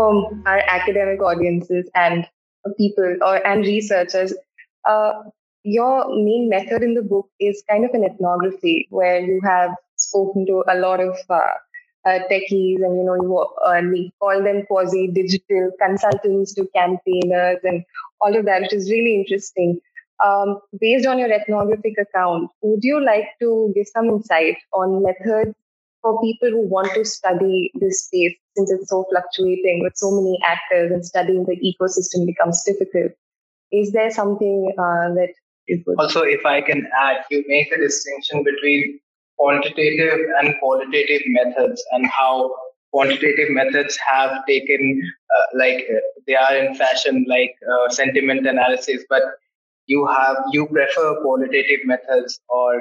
from our academic audiences and people and researchers, your main method in the book is kind of an ethnography where you have spoken to a lot of techies and, you call them quasi-digital consultants to campaigners and all of that, which is really interesting. Based on your ethnographic account, would you like to give some insight on methods for people who want to study this space, since it's so fluctuating with so many actors and studying the ecosystem becomes difficult? Is there something that you could... Also, if I can add, you make a distinction between quantitative and qualitative methods and how quantitative methods have taken, they are in fashion, sentiment analysis, but you prefer qualitative methods, or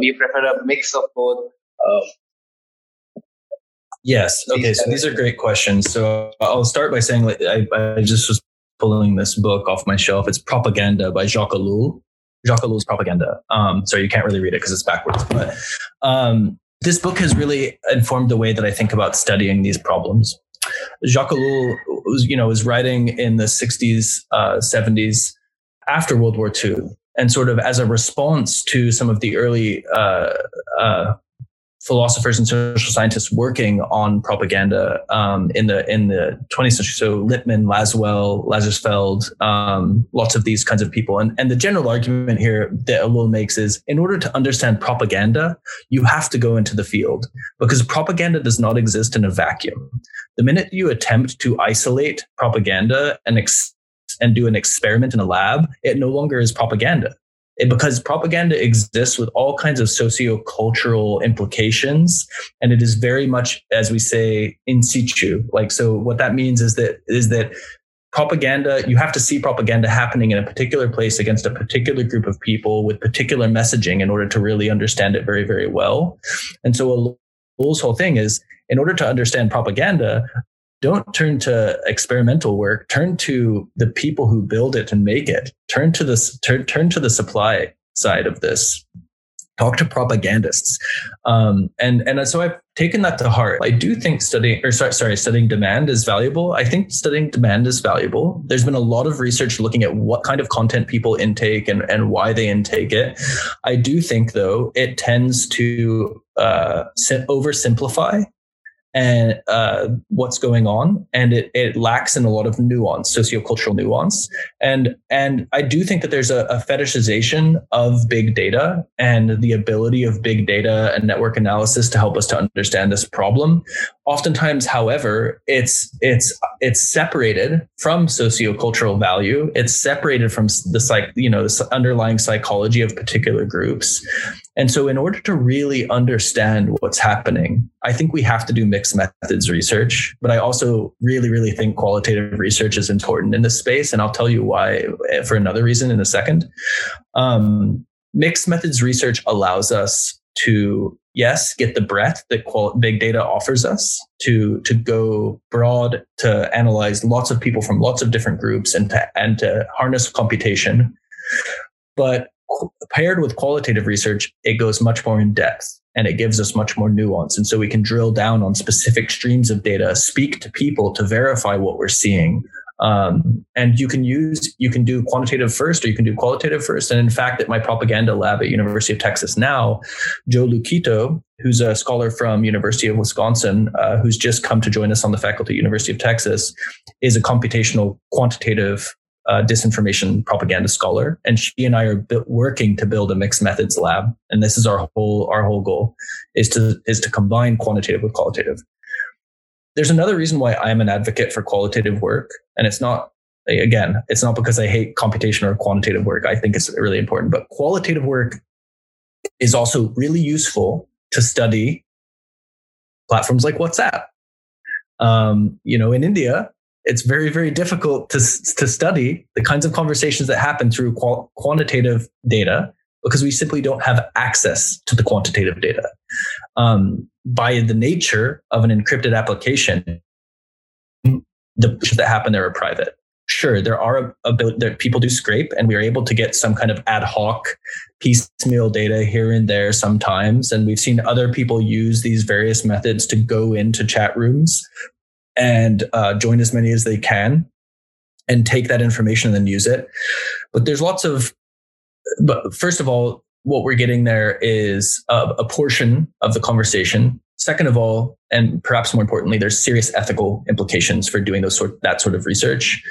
we prefer a mix of both. Yes. Okay. So these are great questions. So I'll start by saying I just was pulling this book off my shelf. It's Propaganda by Jacques Ellul. Jacques Ellul's Propaganda. So you can't really read it because it's backwards. But this book has really informed the way that I think about studying these problems. Jacques Ellul was writing in the 60s, 70s, after World War II, and sort of as a response to some of the early philosophers and social scientists working on propaganda in the 20th century. So Lippmann, Laswell, Lazarsfeld, lots of these kinds of people. And the general argument here that Ellul makes is, in order to understand propaganda, you have to go into the field, because propaganda does not exist in a vacuum. The minute you attempt to isolate propaganda and do an experiment in a lab, it no longer is propaganda. Because propaganda exists with all kinds of socio-cultural implications, and it is very much, as we say, in situ. So what that means is that propaganda, you have to see propaganda happening in a particular place against a particular group of people with particular messaging in order to really understand it very, very well. And so Ellul's whole thing is, in order to understand propaganda, don't turn to experimental work. Turn to the people who build it and make it. Turn to the supply side of this. Talk to propagandists, and so I've taken that to heart. I do think studying demand is valuable. I think studying demand is valuable. There's been a lot of research looking at what kind of content people intake and why they intake it. I do think, though, it tends to oversimplify and what's going on, and it lacks in a lot of nuance, sociocultural nuance. And I do think that there's a fetishization of big data and the ability of big data and network analysis to help us to understand this problem. Oftentimes, however, it's separated from sociocultural value. It's separated from the underlying psychology of particular groups. And so in order to really understand what's happening, I think we have to do mixed methods research, but I also really, really think qualitative research is important in this space. And I'll tell you why for another reason in a second. Mixed methods research allows us to, yes, get the breadth that big data offers us, to go broad, to analyze lots of people from lots of different groups and to harness computation. But paired with qualitative research, it goes much more in depth and it gives us much more nuance. And so we can drill down on specific streams of data, speak to people to verify what we're seeing. And you can do quantitative first, or you can do qualitative first. And in fact, at my propaganda lab at University of Texas now, Joe Luquito, who's a scholar from University of Wisconsin, who's just come to join us on the faculty at University of Texas, is a computational quantitative disinformation propaganda scholar, and she and I are working to build a mixed methods lab. And this is our whole goal is to combine quantitative with qualitative. There's another reason why I'm an advocate for qualitative work. And it's not because I hate computation or quantitative work. I think it's really important, but qualitative work is also really useful to study platforms like WhatsApp. In India, it's very, very difficult to study the kinds of conversations that happen through quantitative data, because we simply don't have access to the quantitative data. By the nature of an encrypted application, the things that happen there are private. Sure, people do scrape, and we are able to get some kind of ad hoc piecemeal data here and there sometimes. And we've seen other people use these various methods to go into chat rooms and join as many as they can and take that information and then use it. But first of all, what we're getting there is a portion of the conversation. Second of all, and perhaps more importantly, there's serious ethical implications for doing that sort of research.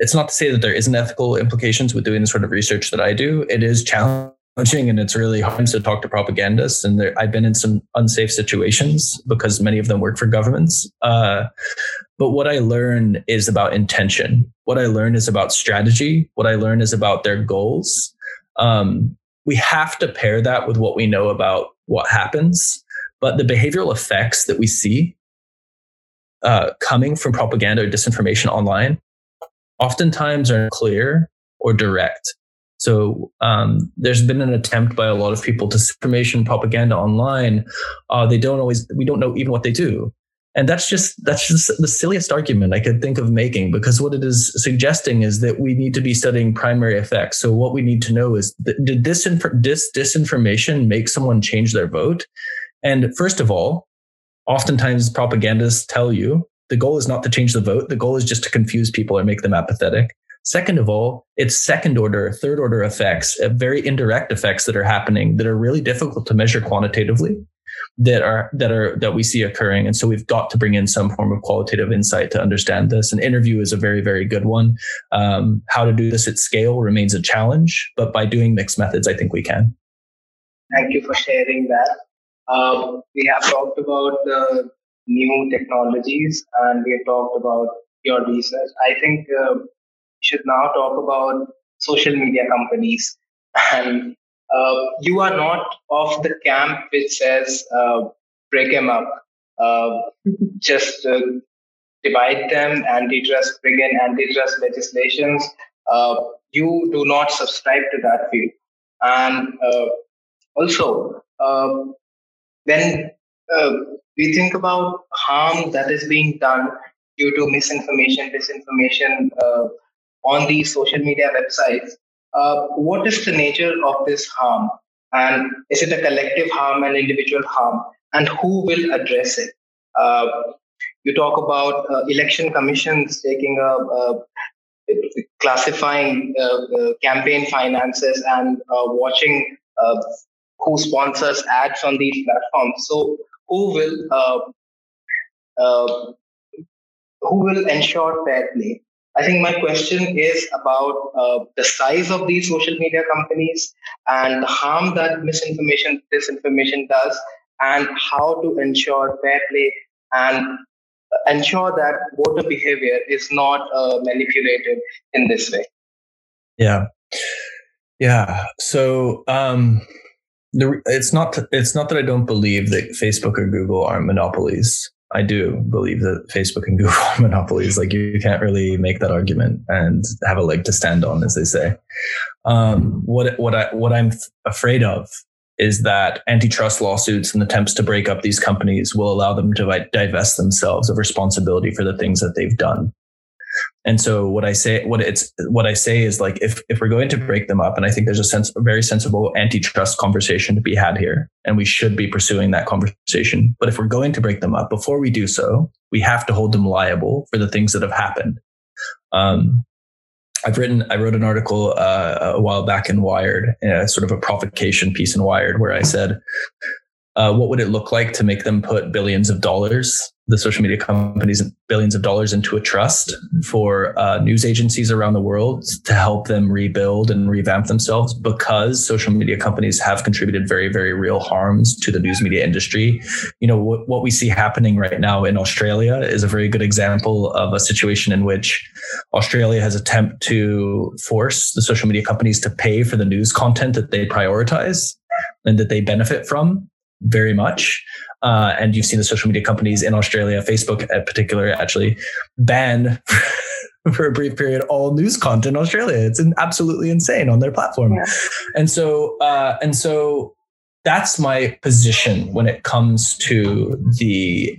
It's not to say that there isn't ethical implications with doing the sort of research that I do. It is challenging and it's really hard to talk to propagandists. And I've been in some unsafe situations because many of them work for governments. But what I learn is about intention. What I learn is about strategy. What I learn is about their goals. We have to pair that with what we know about what happens, but the behavioral effects that we see coming from propaganda or disinformation online oftentimes are clear or direct. So there's been an attempt by a lot of people to disinformation propaganda online. We don't know even what they do. And that's just the silliest argument I could think of making, because what it is suggesting is that we need to be studying primary effects. So what we need to know is, did this disinformation make someone change their vote? And first of all, oftentimes propagandists tell you the goal is not to change the vote. The goal is just to confuse people or make them apathetic. Second of all, it's second order, third order effects, very indirect effects that are happening that are really difficult to measure quantitatively, that we see occurring. And so we've got to bring in some form of qualitative insight to understand this. An interview is a very, very good one. How to do this at scale remains a challenge, but by doing mixed methods, I think we can. Thank you for sharing that. We have talked about the new technologies and we have talked about your research. I think we should now talk about social media companies. And you are not of the camp which says break them up, just divide them, antitrust, bring in antitrust legislations. You do not subscribe to that view. And also, when we think about harm that is being done due to misinformation, disinformation on these social media websites, what is the nature of this harm? And is it a collective harm, an individual harm? And who will address it? You talk about election commissions taking classifying campaign finances and watching who sponsors ads on these platforms. So who will ensure fair play? I think my question is about the size of these social media companies and the harm that misinformation, disinformation does, and how to ensure fair play and ensure that voter behavior is not manipulated in this way. Yeah. So it's not that I don't believe that Facebook or Google are monopolies. I do believe that Facebook and Google are monopolies. Like you can't really make that argument and have a leg to stand on, as they say. What I'm afraid of is that antitrust lawsuits and attempts to break up these companies will allow them to divest themselves of responsibility for the things that they've done. And so what I say is like, if we're going to break them up, and I think there's a very sensible antitrust conversation to be had here, and we should be pursuing that conversation. But if we're going to break them up, before we do so, we have to hold them liable for the things that have happened. I wrote an article a while back in Wired, sort of a provocation piece in Wired, where I said, what would it look like to make them put billions of dollars, the social media companies, billions of dollars into a trust for news agencies around the world to help them rebuild and revamp themselves, because social media companies have contributed very, very real harms to the news media industry. You know, what we see happening right now in Australia is a very good example of a situation in which Australia has attempted to force the social media companies to pay for the news content that they prioritize and that they benefit from very much. And you've seen the social media companies in Australia, Facebook in particular, actually ban for a brief period all news content in Australia. It's absolutely insane on their platform. Yeah. And so that's my position when it comes to the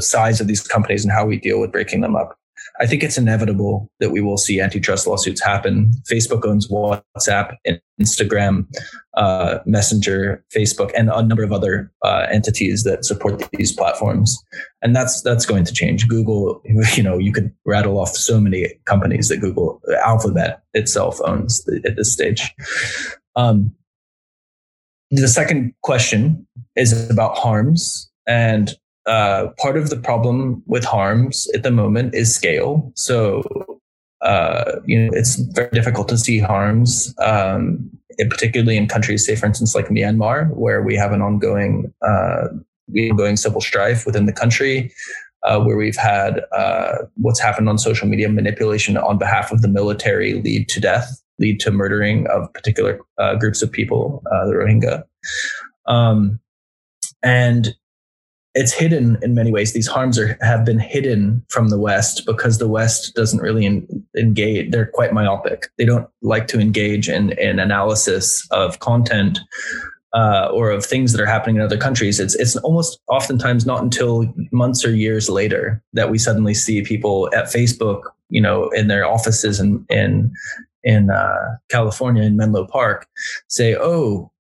size of these companies and how we deal with breaking them up. I think it's inevitable that we will see antitrust lawsuits happen. Facebook owns WhatsApp and Instagram, Messenger, Facebook, and a number of other entities that support these platforms. And that's going to change. Google, you know, you could rattle off so many companies that Google, Alphabet itself owns at this stage. The second question is about harms, and part of the problem with harms at the moment is scale. So, you know, it's very difficult to see harms, particularly in countries, say, for instance, like Myanmar, where we have an ongoing civil strife within the country, where we've had what's happened on social media manipulation on behalf of the military lead to death, lead to murdering of particular groups of people, the Rohingya. And it's hidden in many ways. These harms have been hidden from the West because the West doesn't really engage. They're quite myopic. They don't like to engage in analysis of content or of things that are happening in other countries. It's almost oftentimes not until months or years later that we suddenly see people at Facebook, you know, in their offices in California in Menlo Park say, "Oh,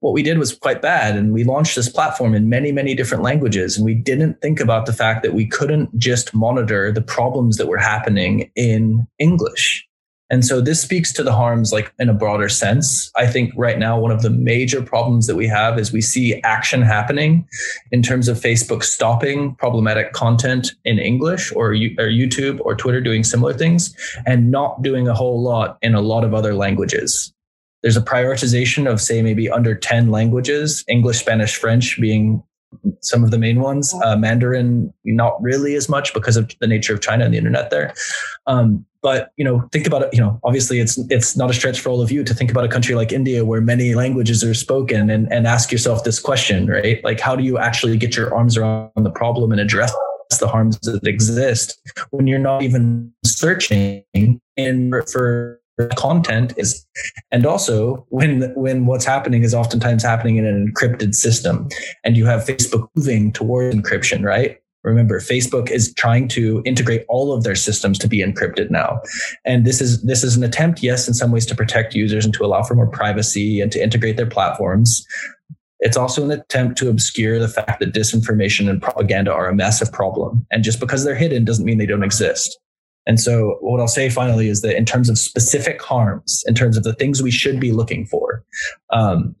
what we did was quite bad. And we launched this platform in many, many different languages. And we didn't think about the fact that we couldn't just monitor the problems that were happening in English." And so this speaks to the harms, like, in a broader sense. I think right now, one of the major problems that we have is we see action happening in terms of Facebook stopping problematic content in English, or YouTube or Twitter doing similar things, and not doing a whole lot in a lot of other languages. There's a prioritization of, say, maybe under 10 languages, English, Spanish, French being some of the main ones, Mandarin, not really as much because of the nature of China and the internet there. But, you know, think about it, you know, obviously it's not a stretch for all of you to think about a country like India where many languages are spoken and ask yourself this question, right? Like, how do you actually get your arms around the problem and address the harms that exist when you're not even searching for content is, and also when what's happening is oftentimes happening in an encrypted system, and you have Facebook moving toward encryption, right? Remember, Facebook is trying to integrate all of their systems to be encrypted now. And this is an attempt, yes, in some ways to protect users and to allow for more privacy and to integrate their platforms. It's also an attempt to obscure the fact that disinformation and propaganda are a massive problem. And just because they're hidden doesn't mean they don't exist. And so what I'll say finally is that in terms of specific harms, in terms of the things we should be looking for,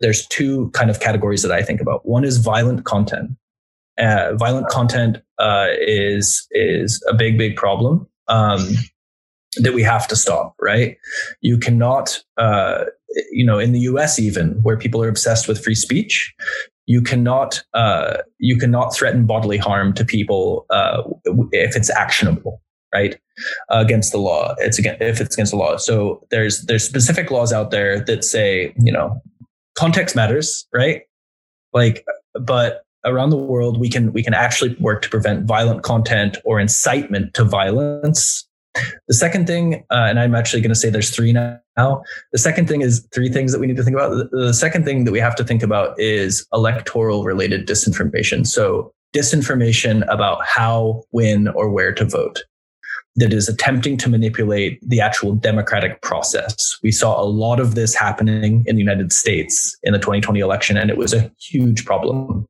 there's two kind of categories that I think about. One is violent content. Violent content is a big, big problem that we have to stop, right? You cannot, you know, in the US even, where people are obsessed with free speech, you cannot threaten bodily harm to people if it's actionable, right? Against the law. If it's against the law. So there's specific laws out there that say, you know, context matters, right? Like, but around the world, we can actually work to prevent violent content or incitement to violence. The second thing, and I'm actually going to say there's three now. The second thing is three things that we need to think about. The second thing that we have to think about is electoral related disinformation. So disinformation about how, when, or where to vote, that is attempting to manipulate the actual democratic process. We saw a lot of this happening in the United States in the 2020 election, and it was a huge problem.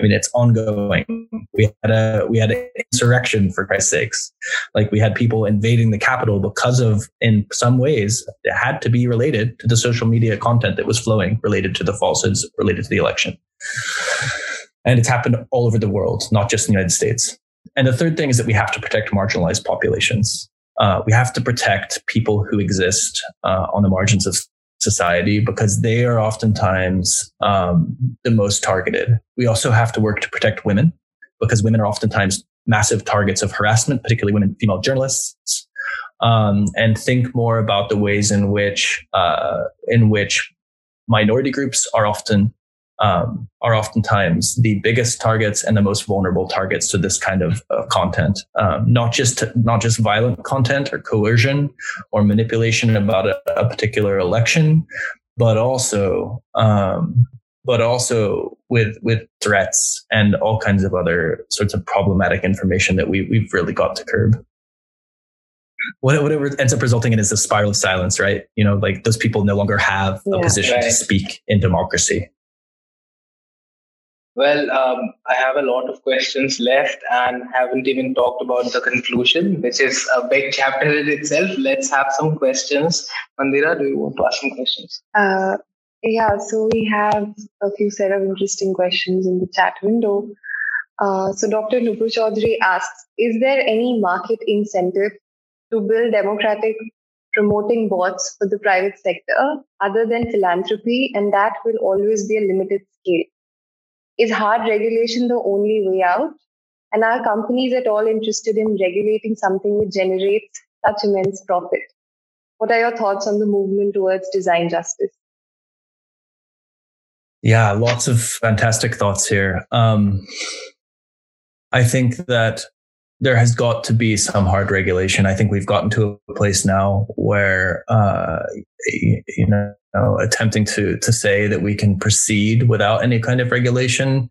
I mean, it's ongoing. We had an insurrection, for Christ's sakes. Like, we had people invading the Capitol because of, in some ways, it had to be related to the social media content that was flowing, related to the falsehoods, related to the election. And it's happened all over the world, not just in the United States. And the third thing is that we have to protect marginalized populations. We have to protect people who exist on the margins of society, because they are oftentimes the most targeted. We also have to work to protect women, because women are oftentimes massive targets of harassment, particularly women, female journalists, and think more about the ways in which minority groups are oftentimes the biggest targets and the most vulnerable targets to this kind of content, not just violent content or coercion or manipulation about a particular election, but also but also with threats and all kinds of other sorts of problematic information that we've really got to curb. Whatever ends up resulting in is a spiral of silence, right? You know, like those people no longer have a position to speak in democracy. Well, I have a lot of questions left and haven't even talked about the conclusion, which is a big chapter in itself. Let's have some questions. Mandira, do you want to ask some questions? So we have a few set of interesting questions in the chat window. So Dr. Lupu Chaudhary asks, is there any market incentive to build democratic promoting bots for the private sector other than philanthropy, and that will always be a limited scale? Is hard regulation the only way out? And are companies at all interested in regulating something which generates such immense profit? What are your thoughts on the movement towards design justice? Yeah, lots of fantastic thoughts here. I think that there has got to be some hard regulation. I think we've gotten to a place now where, attempting to say that we can proceed without any kind of regulation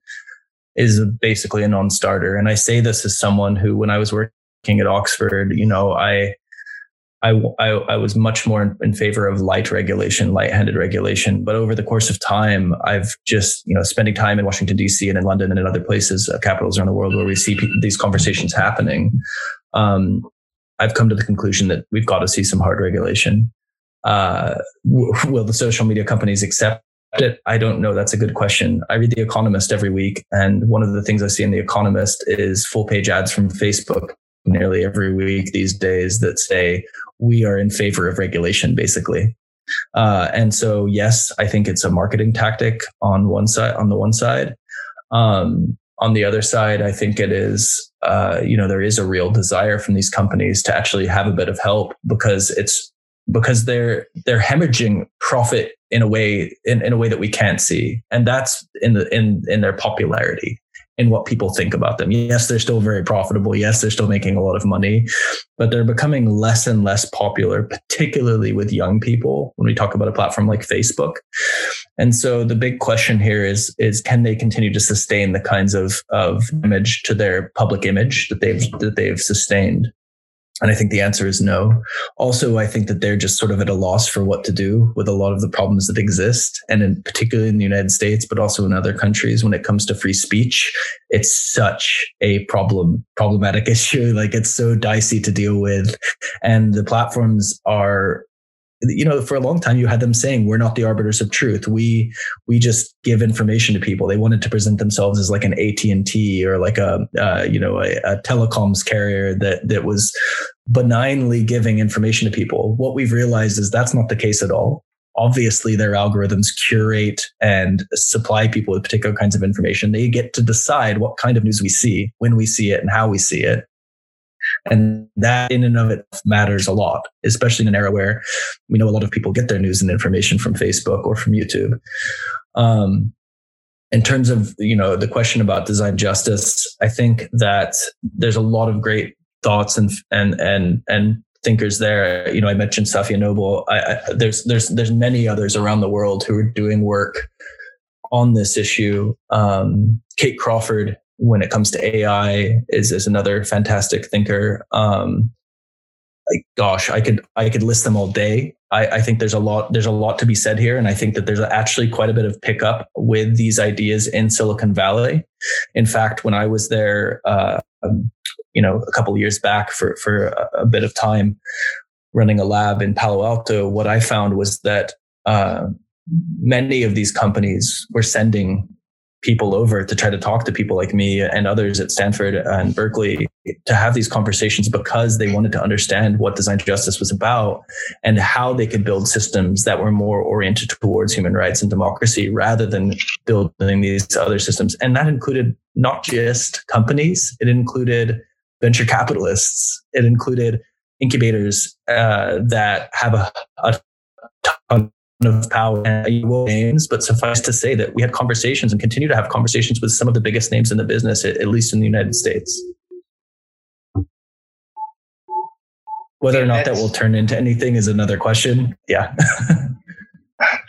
is basically a non-starter. And I say this as someone who, when I was working at Oxford, I was much more in favor of light-handed regulation. But over the course of time, I've just, spending time in Washington, D.C. and in London and in other places, capitals around the world where we see these conversations happening, I've come to the conclusion that we've got to see some hard regulation. Will the social media companies accept it? I don't know. That's a good question. I read The Economist every week, and one of the things I see in The Economist is full-page ads from Facebook nearly every week these days that say, we are in favor of regulation, basically. And so, yes, I think it's a marketing tactic on the one side. On the other side, I think it is, there is a real desire from these companies to actually have a bit of help because they're hemorrhaging profit in a way that we can't see. And that's in their popularity, in what people think about them. Yes, they're still very profitable. Yes, they're still making a lot of money, but they're becoming less and less popular, particularly with young people when we talk about a platform like Facebook. And so the big question here is can they continue to sustain the kinds of image to their public image that they've sustained? And I think the answer is no. Also, I think that they're just sort of at a loss for what to do with a lot of the problems that exist. And in particularly in the United States, but also in other countries, when it comes to free speech, it's such a problematic issue. Like, it's so dicey to deal with. And the platforms are, for a long time, you had them saying, we're not the arbiters of truth. We just give information to people. They wanted to present themselves as like an AT&T or like a telecoms carrier that was benignly giving information to people. What we've realized is that's not the case at all. Obviously, their algorithms curate and supply people with particular kinds of information. They get to decide what kind of news we see, when we see it, and how we see it. And that in and of it matters a lot, especially in an era where we know a lot of people get their news and information from Facebook or from YouTube. In terms of, the question about design justice, I think that there's a lot of great thoughts and thinkers there. I mentioned Safia Noble. There's many others around the world who are doing work on this issue. Kate Crawford, when it comes to AI, is another fantastic thinker. I could list them all day. I think there's a lot to be said here. And I think that there's actually quite a bit of pickup with these ideas in Silicon Valley. In fact, when I was there, a couple of years back for a bit of time running a lab in Palo Alto, what I found was that many of these companies were sending people over to try to talk to people like me and others at Stanford and Berkeley to have these conversations because they wanted to understand what design justice was about and how they could build systems that were more oriented towards human rights and democracy rather than building these other systems. And that included not just companies. It included venture capitalists. It included incubators that have a ton of power and names, but suffice to say that we had conversations and continue to have conversations with some of the biggest names in the business, at least in the United States. Whether or not that will turn into anything is another question. Yeah.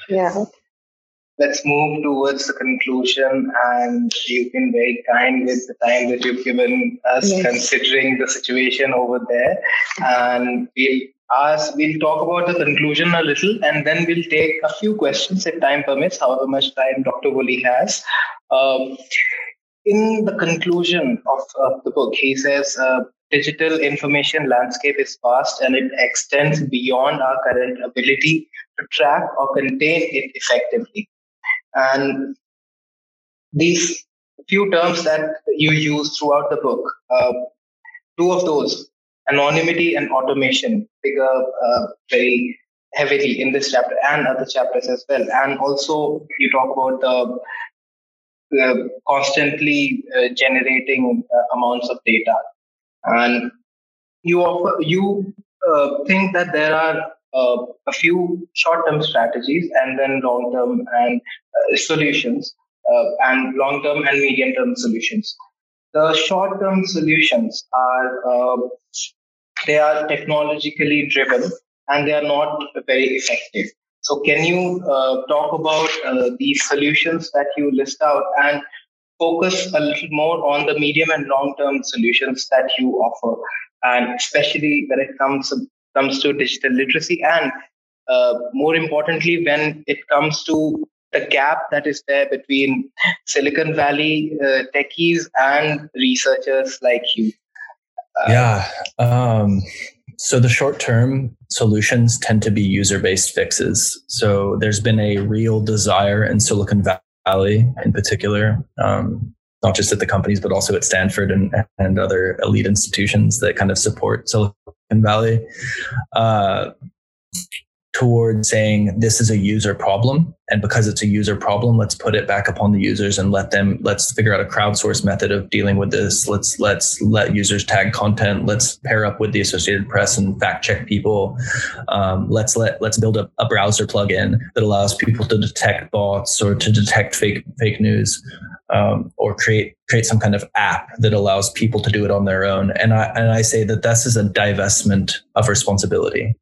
Yeah. let's move towards the conclusion, and you've been very kind with the time that you've given us, yes, considering the situation over there. And we'll talk about the conclusion a little, and then we'll take a few questions if time permits, however much time Dr. Woolley has. In the conclusion of the book, he says, digital information landscape is vast and it extends beyond our current ability to track or contain it effectively. And these few terms that you use throughout the book, two of those, anonymity and automation, figure very heavily in this chapter and other chapters as well. And also you talk about the constantly generating amounts of data. And you think that there are a few short-term strategies and then long-term and solutions, and long-term and medium-term solutions. The short-term solutions are technologically driven and they are not very effective. So can you talk about these solutions that you list out and focus a little more on the medium and long-term solutions that you offer, and especially when it comes to digital literacy, and more importantly, when it comes to the gap that is there between Silicon Valley techies and researchers like you? So the short-term solutions tend to be user-based fixes. So there's been a real desire in Silicon Valley in particular, not just at the companies, but also at Stanford and other elite institutions that kind of support Silicon Valley, towards saying this is a user problem. And because it's a user problem, let's put it back upon the users and let's figure out a crowdsource method of dealing with this. Let's let users tag content. Let's pair up with the Associated Press and fact check people. Let's build a browser plugin that allows people to detect bots or to detect fake news, or create some kind of app that allows people to do it on their own. And I say that this is a divestment of responsibility.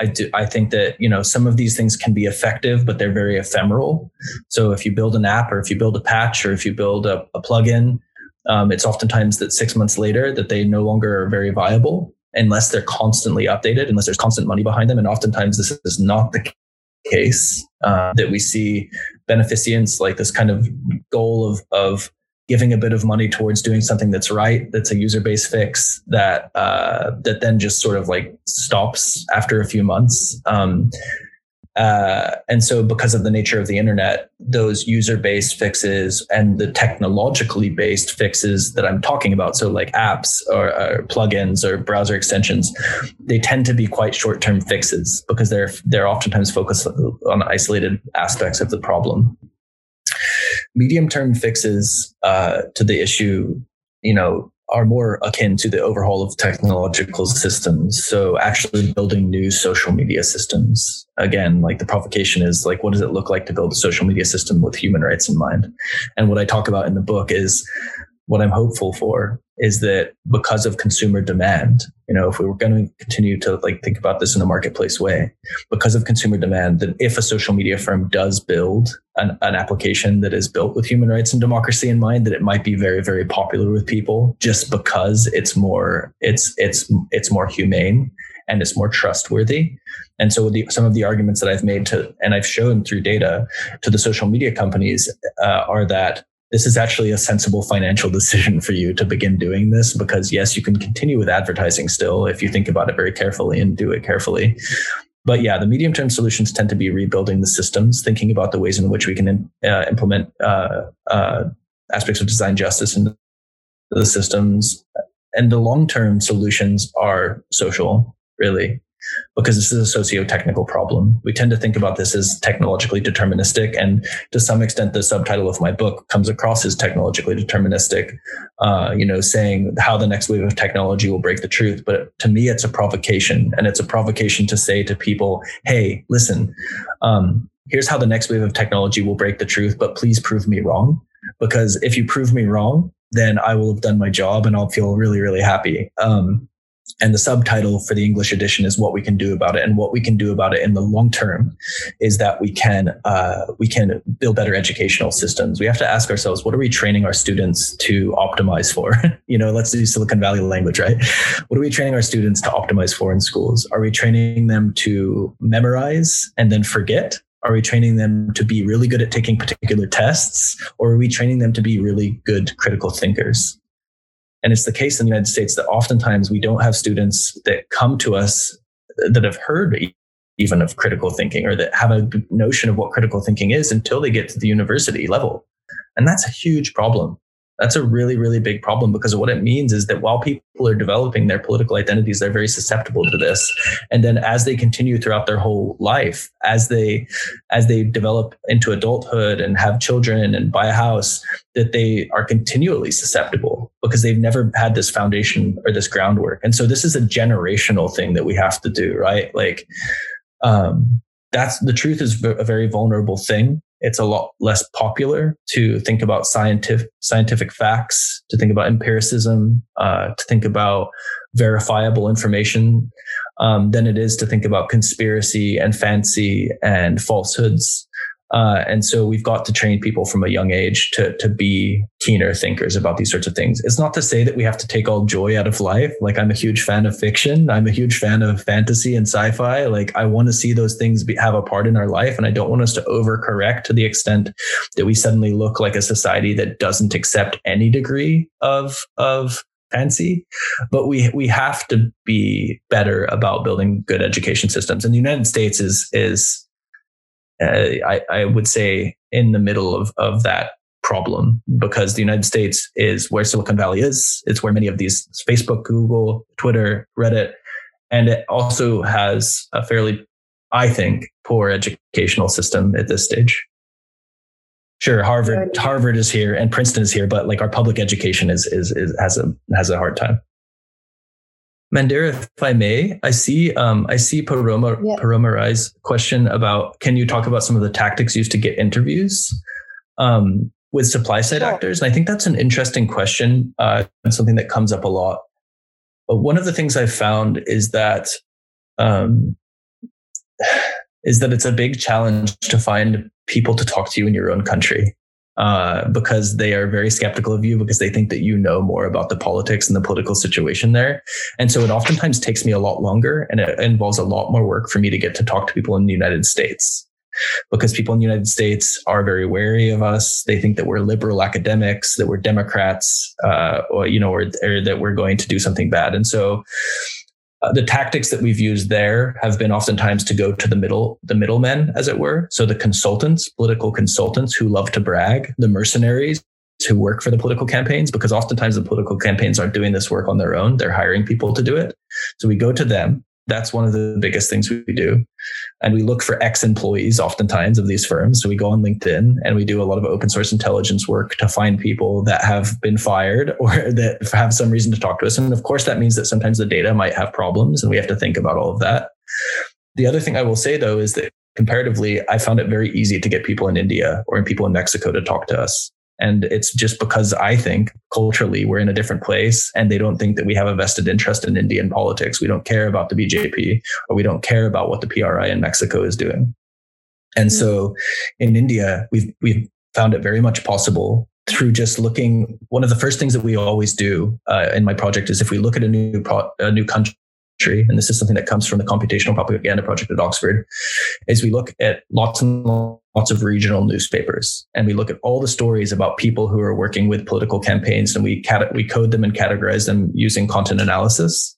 I think that, some of these things can be effective, but they're very ephemeral. So if you build an app or if you build a patch or if you build a plugin, it's oftentimes that 6 months later that they no longer are very viable unless they're constantly updated, unless there's constant money behind them. And oftentimes this is not the case, that we see beneficence, like this kind of goal of giving a bit of money towards doing something that's right, that's a user-based fix that then just sort of like stops after a few months. And so because of the nature of the internet, those user-based fixes and the technologically based fixes that I'm talking about, so like apps or plugins or browser extensions, they tend to be quite short-term fixes because they're oftentimes focused on isolated aspects of the problem. Medium-term fixes to the issue, are more akin to the overhaul of technological systems. So actually building new social media systems. Again, like the provocation is like, what does it look like to build a social media system with human rights in mind? And what I talk about in the book is what I'm hopeful for is that because of consumer demand, if we were going to continue to like think about this in a marketplace way, because of consumer demand, that if a social media firm does build an application that is built with human rights and democracy in mind, that it might be very, very popular with people just because it's more humane and it's more trustworthy. And so some of the arguments that I've made and I've shown through data to the social media companies are that this is actually a sensible financial decision for you to begin doing this, because yes, you can continue with advertising still if you think about it very carefully and do it carefully. But yeah, the medium-term solutions tend to be rebuilding the systems, thinking about the ways in which we can implement aspects of design justice into the systems. And the long-term solutions are social, really, because this is a socio-technical problem. We tend to think about this as technologically deterministic. And to some extent, the subtitle of my book comes across as technologically deterministic, saying how the next wave of technology will break the truth. But to me, it's a provocation. And it's a provocation to say to people, hey, listen, here's how the next wave of technology will break the truth, but please prove me wrong. Because if you prove me wrong, then I will have done my job and I'll feel really, really happy. And the subtitle for the English edition is What We Can Do About It. And what we can do about it in the long term is that we can build better educational systems. We have to ask ourselves, what are we training our students to optimize for? Let's do Silicon Valley language, right? What are we training our students to optimize for in schools? Are we training them to memorize and then forget? Are we training them to be really good at taking particular tests? Or are we training them to be really good critical thinkers? And it's the case in the United States that oftentimes we don't have students that come to us that have heard even of critical thinking or that have a notion of what critical thinking is until they get to the university level. And that's a huge problem. That's a really, really big problem, because what it means is that while people are developing their political identities, they're very susceptible to this. And then as they continue throughout their whole life, as they develop into adulthood and have children and buy a house, that they are continually susceptible because they've never had this foundation or this groundwork. And so this is a generational thing that we have to do, right? That's the truth is a very vulnerable thing. It's a lot less popular to think about scientific facts, to think about empiricism, to think about verifiable information, than it is to think about conspiracy and fancy and falsehoods. And so we've got to train people from a young age to be keener thinkers about these sorts of things. It's not to say that we have to take all joy out of life. Like, I'm a huge fan of fiction. I'm a huge fan of fantasy and sci-fi. Like, I want to see those things have a part in our life. And I don't want us to overcorrect to the extent that we suddenly look like a society that doesn't accept any degree of fancy, but we have to be better about building good education systems. And the United States is I would say in the middle of that problem, because the United States is where Silicon Valley is. It's where many of these Facebook, Google, Twitter, Reddit, and it also has a fairly, I think, poor educational system at this stage. Sure, Harvard is here and Princeton is here, but like our public education has a hard time. Mandira, if I may, I see Paroma Rai's question about, can you talk about some of the tactics used to get interviews with supply side actors? And I think that's an interesting question and something that comes up a lot. But one of the things I've found is that it's a big challenge to find people to talk to you in your own country. Because they are very skeptical of you, because they think that you know more about the politics and the political situation there. And so it oftentimes takes me a lot longer, and it involves a lot more work for me to get to talk to people in the United States, because people in the United States are very wary of us. They think that we're liberal academics, that we're Democrats, or that we're going to do something bad. And so the tactics that we've used there have been oftentimes to go to the middlemen, as it were. So the consultants, political consultants who love to brag, the mercenaries who work for the political campaigns, because oftentimes the political campaigns aren't doing this work on their own. They're hiring people to do it. So we go to them. That's one of the biggest things we do. And we look for ex-employees oftentimes of these firms. So we go on LinkedIn and we do a lot of open source intelligence work to find people that have been fired or that have some reason to talk to us. And of course, that means that sometimes the data might have problems and we have to think about all of that. The other thing I will say, though, is that comparatively, I found it very easy to get people in India or people in Mexico to talk to us. And it's just because I think culturally we're in a different place, and they don't think that we have a vested interest in Indian politics. We don't care about the BJP, or we don't care about what the PRI in Mexico is doing. And so in India, we've found it very much possible through just looking. One of the first things that we always do in my project is if we look at a new country, and this is something that comes from the Computational Propaganda Project at Oxford, is we look at lots and lots of regional newspapers, and we look at all the stories about people who are working with political campaigns, and we code them and categorize them using content analysis.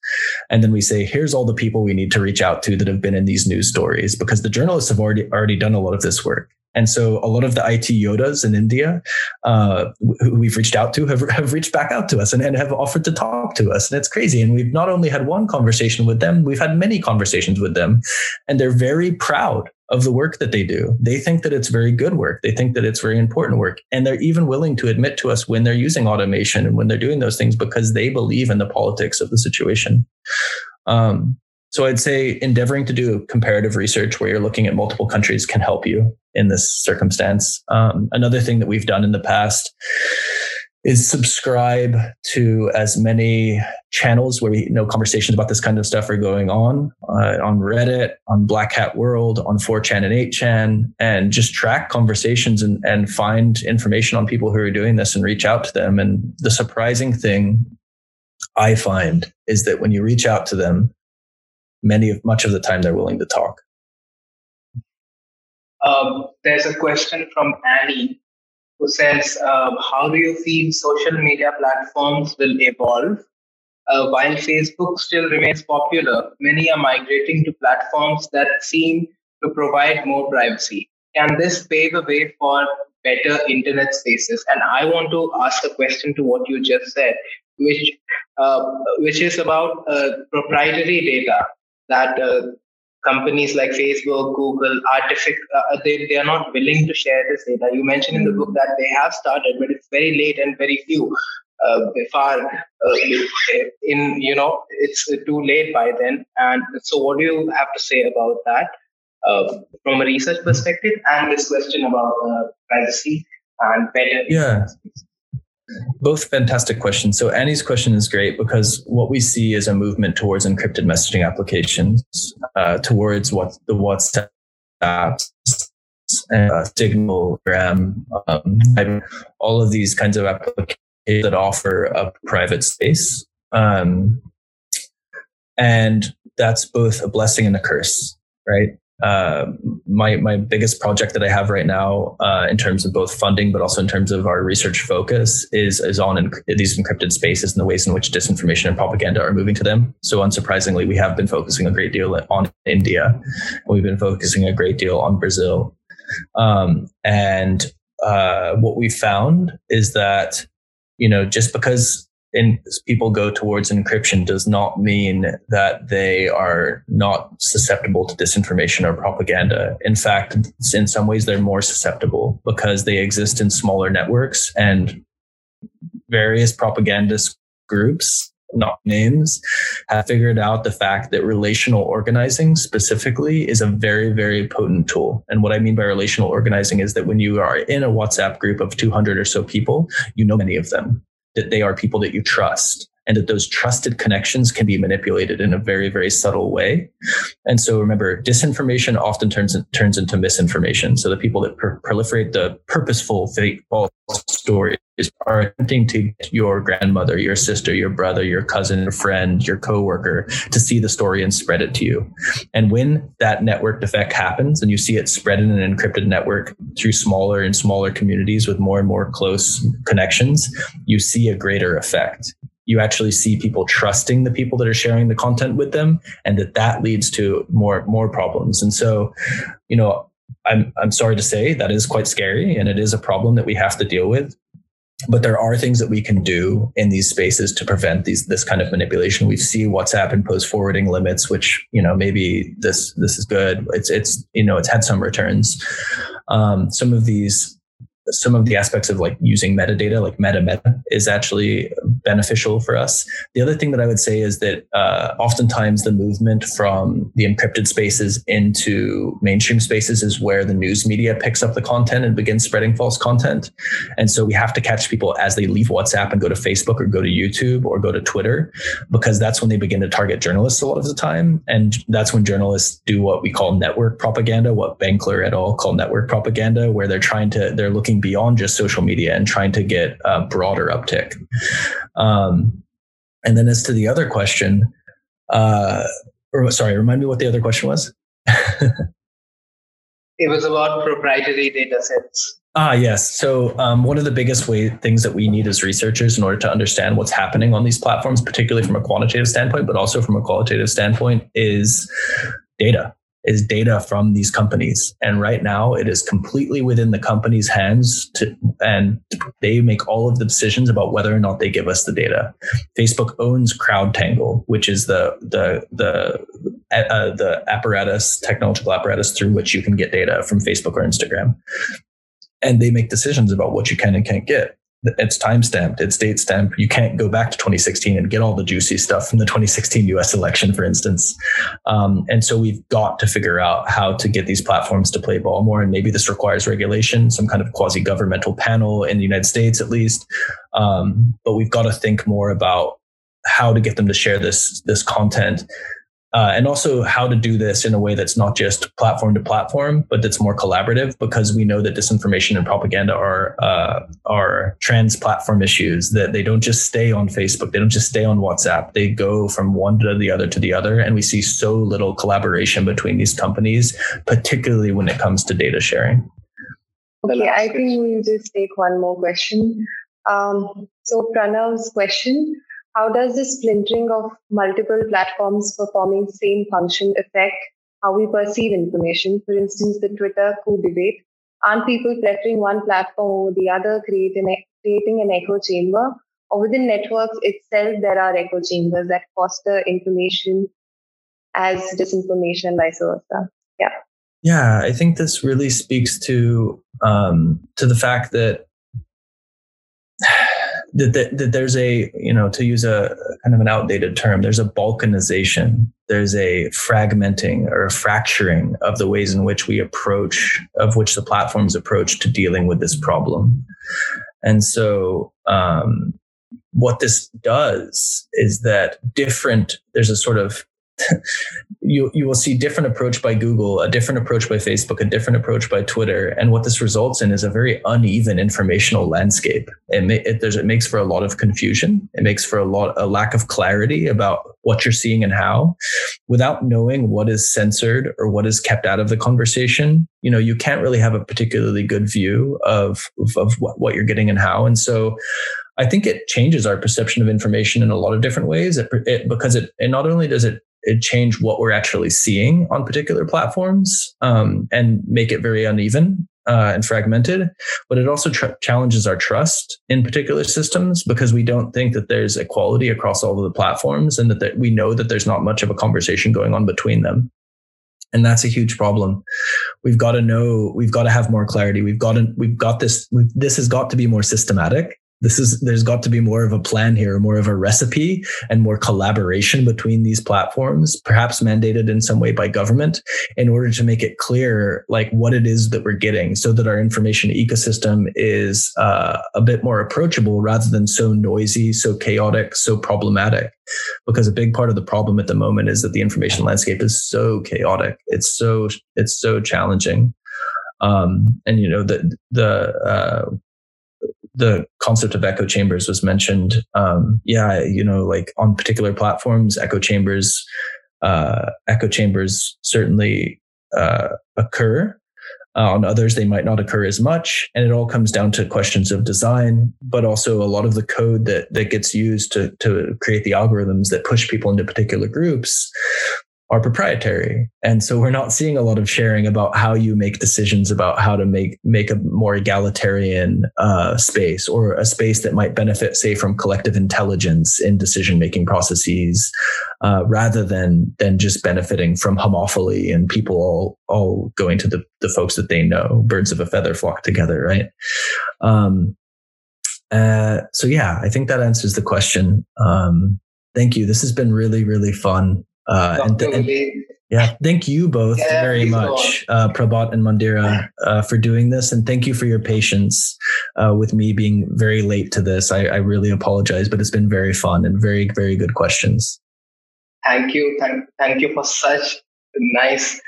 And then we say, here's all the people we need to reach out to that have been in these news stories, because the journalists have already done a lot of this work. And so a lot of the IT Yodas in India who we've reached out to have reached back out to us and have offered to talk to us. And it's crazy. And we've not only had one conversation with them, we've had many conversations with them. And they're very proud of the work that they do. They think that it's very good work. They think that it's very important work. And they're even willing to admit to us when they're using automation and when they're doing those things, because they believe in the politics of the situation. So I'd say endeavoring to do comparative research where you're looking at multiple countries can help you in this circumstance. Another thing that we've done in the past is subscribe to as many channels where we know conversations about this kind of stuff are going on Reddit, on Black Hat World, on 4chan and 8chan, and just track conversations and find information on people who are doing this and reach out to them. And the surprising thing I find is that when you reach out to them, much of the time they're willing to talk. There's a question from Annie, who says, how do you feel social media platforms will evolve? While Facebook still remains popular, many are migrating to platforms that seem to provide more privacy. Can this pave a way for better internet spaces? And I want to ask a question to what you just said, which is about proprietary data that companies like Facebook, Google, they are not willing to share this data. You mentioned in the book that they have started, but it's very late and very few. It's too late by then. And so, what do you have to say about that from a research perspective? And this question about privacy and better. Yeah, both fantastic questions. So Annie's question is great because what we see is a movement towards encrypted messaging applications, towards what the WhatsApp apps, Signal, Gram, all of these kinds of applications that offer a private space. And that's both a blessing and a curse, right? My biggest project that I have right now, in terms of both funding, but also in terms of our research focus, is on these encrypted spaces and the ways in which disinformation and propaganda are moving to them. So unsurprisingly, we have been focusing a great deal on India. We've been focusing a great deal on Brazil. What we found is that, just because people go towards encryption does not mean that they are not susceptible to disinformation or propaganda. In fact, in some ways, they're more susceptible because they exist in smaller networks, and various propagandist groups, not names, have figured out the fact that relational organizing specifically is a very, very potent tool. And what I mean by relational organizing is that when you are in a WhatsApp group of 200 or so people, many of them, that they are people that you trust, and that those trusted connections can be manipulated in a very, very subtle way. And so remember, disinformation often turns into misinformation. So the people that proliferate the purposeful fake false stories are attempting to get your grandmother, your sister, your brother, your cousin, your friend, your coworker to see the story and spread it to you. And when that networked effect happens and you see it spread in an encrypted network through smaller and smaller communities with more and more close connections, you see a greater effect. You actually see people trusting the people that are sharing the content with them, and that leads to more problems. And so, I'm sorry to say that is quite scary, and it is a problem that we have to deal with. But there are things that we can do in these spaces to prevent this kind of manipulation. We see WhatsApp impose forwarding limits, which, maybe this is good. It's had some returns. Some of the aspects of using metadata, like meta is actually beneficial for us. The other thing that I would say is that oftentimes the movement from the encrypted spaces into mainstream spaces is where the news media picks up the content and begins spreading false content. And so we have to catch people as they leave WhatsApp and go to Facebook or go to YouTube or go to Twitter, because that's when they begin to target journalists a lot of the time. And that's when journalists do what we call network propaganda, what Bankler et al. Call network propaganda, where they're looking beyond just social media and trying to get a broader uptick. And then as to the other question, remind me what the other question was. It was about proprietary data sets. Yes. So one of the biggest things that we need as researchers in order to understand what's happening on these platforms, particularly from a quantitative standpoint, but also from a qualitative standpoint, is data from these companies. And right now it is completely within the company's hands and they make all of the decisions about whether or not they give us the data. Facebook owns CrowdTangle, which is the technological apparatus through which you can get data from Facebook or Instagram. And they make decisions about what you can and can't get. It's time stamped. It's date stamped. You can't go back to 2016 and get all the juicy stuff from the 2016 U.S. election, for instance. And so we've got to figure out how to get these platforms to play ball more. And maybe this requires regulation, some kind of quasi-governmental panel in the United States, at least. But we've got to think more about how to get them to share this content. And also how to do this in a way that's not just platform to platform, but that's more collaborative, because we know that disinformation and propaganda are trans-platform issues, that they don't just stay on Facebook. They don't just stay on WhatsApp. They go from one to the other. And we see so little collaboration between these companies, particularly when it comes to data sharing. Okay, I think we'll just take one more question. So Pranav's question: how does the splintering of multiple platforms performing same function affect how we perceive information? For instance, the Twitter coup debate. Aren't people preferring one platform over the other, creating an echo chamber? Or within networks itself, there are echo chambers that foster information as disinformation and vice versa. Yeah, I think this really speaks to the fact that that there's a, to use a kind of an outdated term, there's a balkanization, there's a fragmenting or a fracturing of the ways in which of which the platform's approach to dealing with this problem. And so what this does is that there's a sort of, you will see different approach by Google, a different approach by Facebook, a different approach by Twitter. And what this results in is a very uneven informational landscape. It makes for a lot of confusion. It makes for a lack of clarity about what you're seeing and how, without knowing what is censored or what is kept out of the conversation. You can't really have a particularly good view of what you're getting and how. And so I think it changes our perception of information in a lot of different ways, because not only does it change what we're actually seeing on particular platforms and make it very uneven and fragmented, but it also challenges our trust in particular systems, because we don't think that there's equality across all of the platforms, and that we know that there's not much of a conversation going on between them. And that's a huge problem. We've got to know, we've got to have more clarity. This has got to be more systematic. There's got to be more of a plan here, more of a recipe, and more collaboration between these platforms, perhaps mandated in some way by government, in order to make it clear, what it is that we're getting, so that our information ecosystem is a bit more approachable, rather than so noisy, so chaotic, so problematic. Because a big part of the problem at the moment is that the information landscape is so chaotic. It's so challenging. And the concept of echo chambers was mentioned. On particular platforms, echo chambers certainly occur. On others, they might not occur as much. And it all comes down to questions of design, but also a lot of the code that gets used to create the algorithms that push people into particular groups are proprietary. And so we're not seeing a lot of sharing about how you make decisions about how to make a more egalitarian space, or a space that might benefit, say, from collective intelligence in decision-making processes, rather than just benefiting from homophily and people all going to the folks that they know. Birds of a feather flock together, right? I think that answers the question. Thank you. This has been really, really fun. Thank you both very much, Prabhat and Mandira, for doing this. And thank you for your patience with me being very late to this. I really apologize, but it's been very fun and very, very good questions. Thank you. Thank you for such nice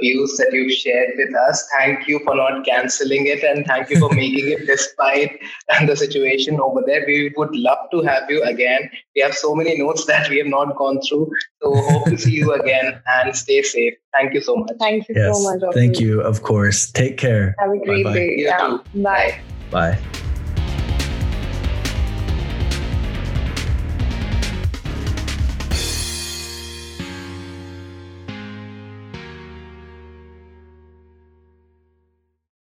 views that you've shared with us. Thank you for not cancelling it, and thank you for making it despite the situation over there. We would love to have you again. We have so many notes that we have not gone through. So hope to see you again, and stay safe. Thank you so much. Thank you so much. Thank you, of course. Take care. Have a great day. You too. Bye. Bye.